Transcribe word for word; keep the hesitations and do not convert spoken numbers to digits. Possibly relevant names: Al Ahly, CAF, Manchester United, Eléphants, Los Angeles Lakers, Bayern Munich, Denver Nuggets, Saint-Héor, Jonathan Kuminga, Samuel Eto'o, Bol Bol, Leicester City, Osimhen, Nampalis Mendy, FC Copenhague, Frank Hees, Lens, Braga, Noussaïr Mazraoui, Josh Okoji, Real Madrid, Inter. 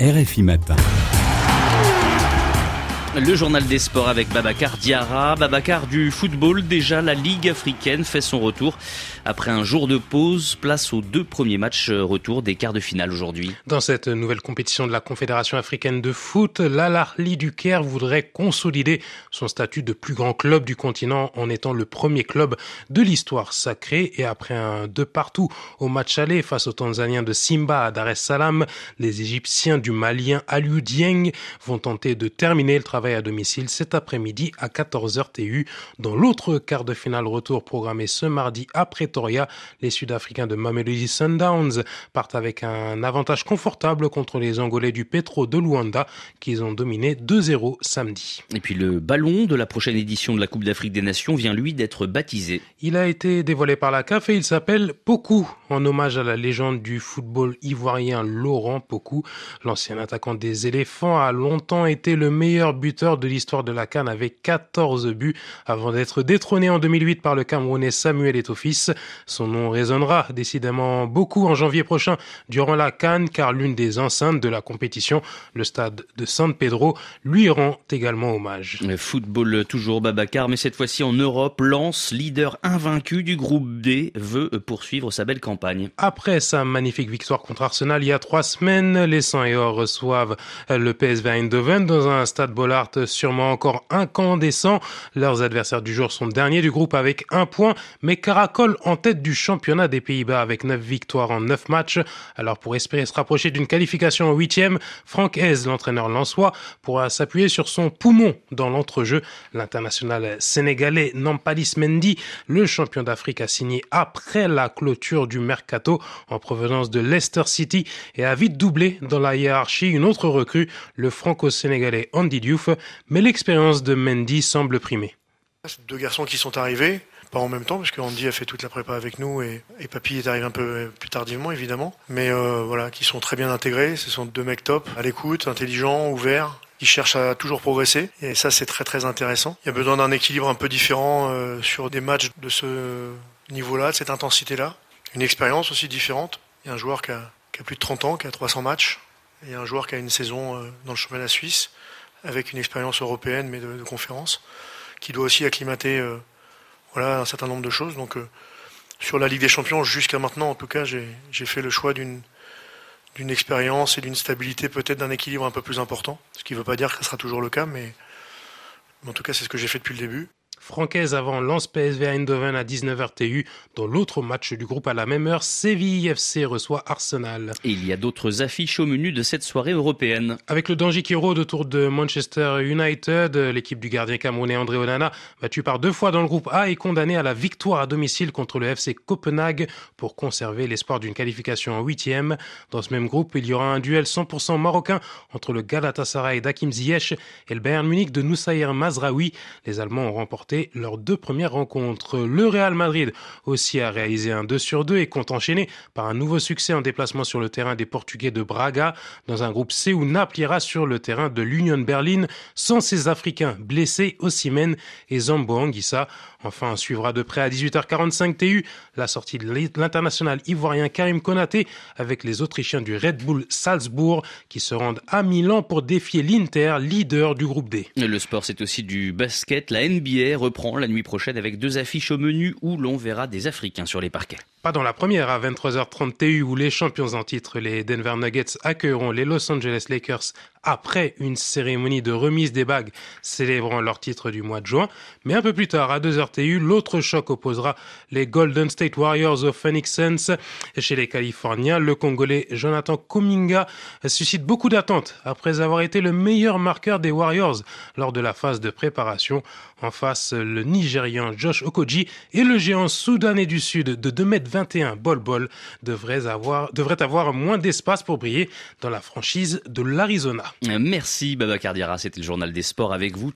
R F I Matin. Le journal des sports avec Babacar Diara. Babacar, du football, déjà la Ligue africaine fait son retour. Après un jour de pause, place aux deux premiers matchs retour des quarts de finale aujourd'hui. Dans cette nouvelle compétition de la Confédération africaine de foot, l'Al Ahly du Caire voudrait consolider son statut de plus grand club du continent en étant le premier club de l'histoire sacrée. Et après un deux partout au match aller face aux Tanzaniens de Simba à Dar es Salaam, les Égyptiens du Malien Aliou Dieng vont tenter de terminer le travail à domicile cet après-midi à quatorze heures T U. Dans l'autre quart de finale retour programmé ce mardi à Pretoria, les Sud-Africains de Mamelodi Sundowns partent avec un avantage confortable contre les Angolais du Petro de Luanda qu'ils ont dominé deux zéro samedi. Et puis le ballon de la prochaine édition de la Coupe d'Afrique des Nations vient lui d'être baptisé. Il a été dévoilé par la C A F et il s'appelle Pokou, en hommage à la légende du football ivoirien Laurent Pokou. L'ancien attaquant des Éléphants a longtemps été le meilleur buteur de l'histoire de la C A N avec quatorze buts avant d'être détrôné en deux mille huit par le Camerounais Samuel Eto'o. Son nom résonnera décidément beaucoup en janvier prochain durant la C A N, car l'une des enceintes de la compétition, le stade de Saint-Pedro, lui rend également hommage. Le football toujours, Babacar, mais cette fois-ci en Europe. Lens, leader invaincu du groupe D, veut poursuivre sa belle campagne. Après sa magnifique victoire contre Arsenal il y a trois semaines, les Saint-Héor reçoivent le P S V Eindhoven dans un stade bollard sûrement encore incandescent. Leurs adversaires du jour sont derniers du groupe avec un point, mais caracolent en tête du championnat des Pays-Bas avec neuf victoires en neuf matchs. Alors pour espérer se rapprocher d'une qualification en huitième, Frank Hees, l'entraîneur lensois, pourra s'appuyer sur son poumon dans l'entrejeu. L'international sénégalais Nampalis Mendy, le champion d'Afrique, a signé après la clôture du mercato en provenance de Leicester City et a vite doublé dans la hiérarchie une autre recrue, le franco-sénégalais Andy Diouf. Mais l'expérience de Mendy semble primer. C'est deux garçons qui sont arrivés, pas en même temps, parce que Andy a fait toute la prépa avec nous et, et Papy est arrivé un peu plus tardivement, évidemment. Mais euh, voilà, qui sont très bien intégrés. Ce sont deux mecs top, à l'écoute, intelligents, ouverts, qui cherchent à toujours progresser. Et ça, c'est très très intéressant. Il y a besoin d'un équilibre un peu différent euh, sur des matchs de ce niveau-là, de cette intensité-là. Une expérience aussi différente. Il y a un joueur qui a, qui a plus de trente ans, qui a trois cents matchs. Et un joueur qui a une saison euh, dans le championnat suisse, avec une expérience européenne, mais de, de conférence, qui doit aussi acclimater euh, voilà, un certain nombre de choses. Donc, euh, sur la Ligue des Champions, jusqu'à maintenant, en tout cas, j'ai, j'ai fait le choix d'une, d'une expérience et d'une stabilité, peut-être d'un équilibre un peu plus important, ce qui ne veut pas dire que ce sera toujours le cas, mais, mais en tout cas, c'est ce que j'ai fait depuis le début. Francaise avant Lens P S V Eindhoven à dix-neuf heures T U. Dans l'autre match du groupe à la même heure, Séville-I F C reçoit Arsenal. Et il y a d'autres affiches au menu de cette soirée européenne. Avec le danger qui rôde autour de Manchester United, l'équipe du gardien camerounais André Onana, battue par deux fois dans le groupe A, est condamnée à la victoire à domicile contre le F C Copenhague pour conserver l'espoir d'une qualification en huitième. Dans ce même groupe, il y aura un duel cent pour cent marocain entre le Galatasaray d'Hakim Ziyech et le Bayern Munich de Noussaïr Mazraoui. Les Allemands ont remporté leurs deux premières rencontres. Le Real Madrid aussi a réalisé un deux sur deux et compte enchaîner par un nouveau succès en déplacement sur le terrain des Portugais de Braga, dans un groupe C où Naples ira sur le terrain de l'Union Berlin sans ses Africains blessés Osimhen et Zambo Angissa. Enfin, on suivra de près à dix-huit heures quarante-cinq T U la sortie de l'international ivoirien Karim Konaté avec les Autrichiens du Red Bull Salzbourg qui se rendent à Milan pour défier l'Inter, leader du groupe D. Le sport, c'est aussi du basket. La N B A reprend la nuit prochaine avec deux affiches au menu où l'on verra des Africains sur les parquets. Pas dans la première, à vingt-trois heures trente T U, où les champions en titre, les Denver Nuggets, accueilleront les Los Angeles Lakers après une cérémonie de remise des bagues célébrant leur titre du mois de juin. Mais un peu plus tard, à deux heures T U, l'autre choc opposera les Golden State Warriors au Phoenix Suns. Chez les Californiens, le Congolais Jonathan Kuminga suscite beaucoup d'attentes après avoir été le meilleur marqueur des Warriors lors de la phase de préparation. En face, le Nigérian Josh Okoji et le géant soudanais du Sud de deux mètres vingt et un, Bol Bol, devraient avoir, devraient avoir moins d'espace pour briller dans la franchise de l'Arizona. Merci Babacar Diara, c'était le journal des sports avec vous.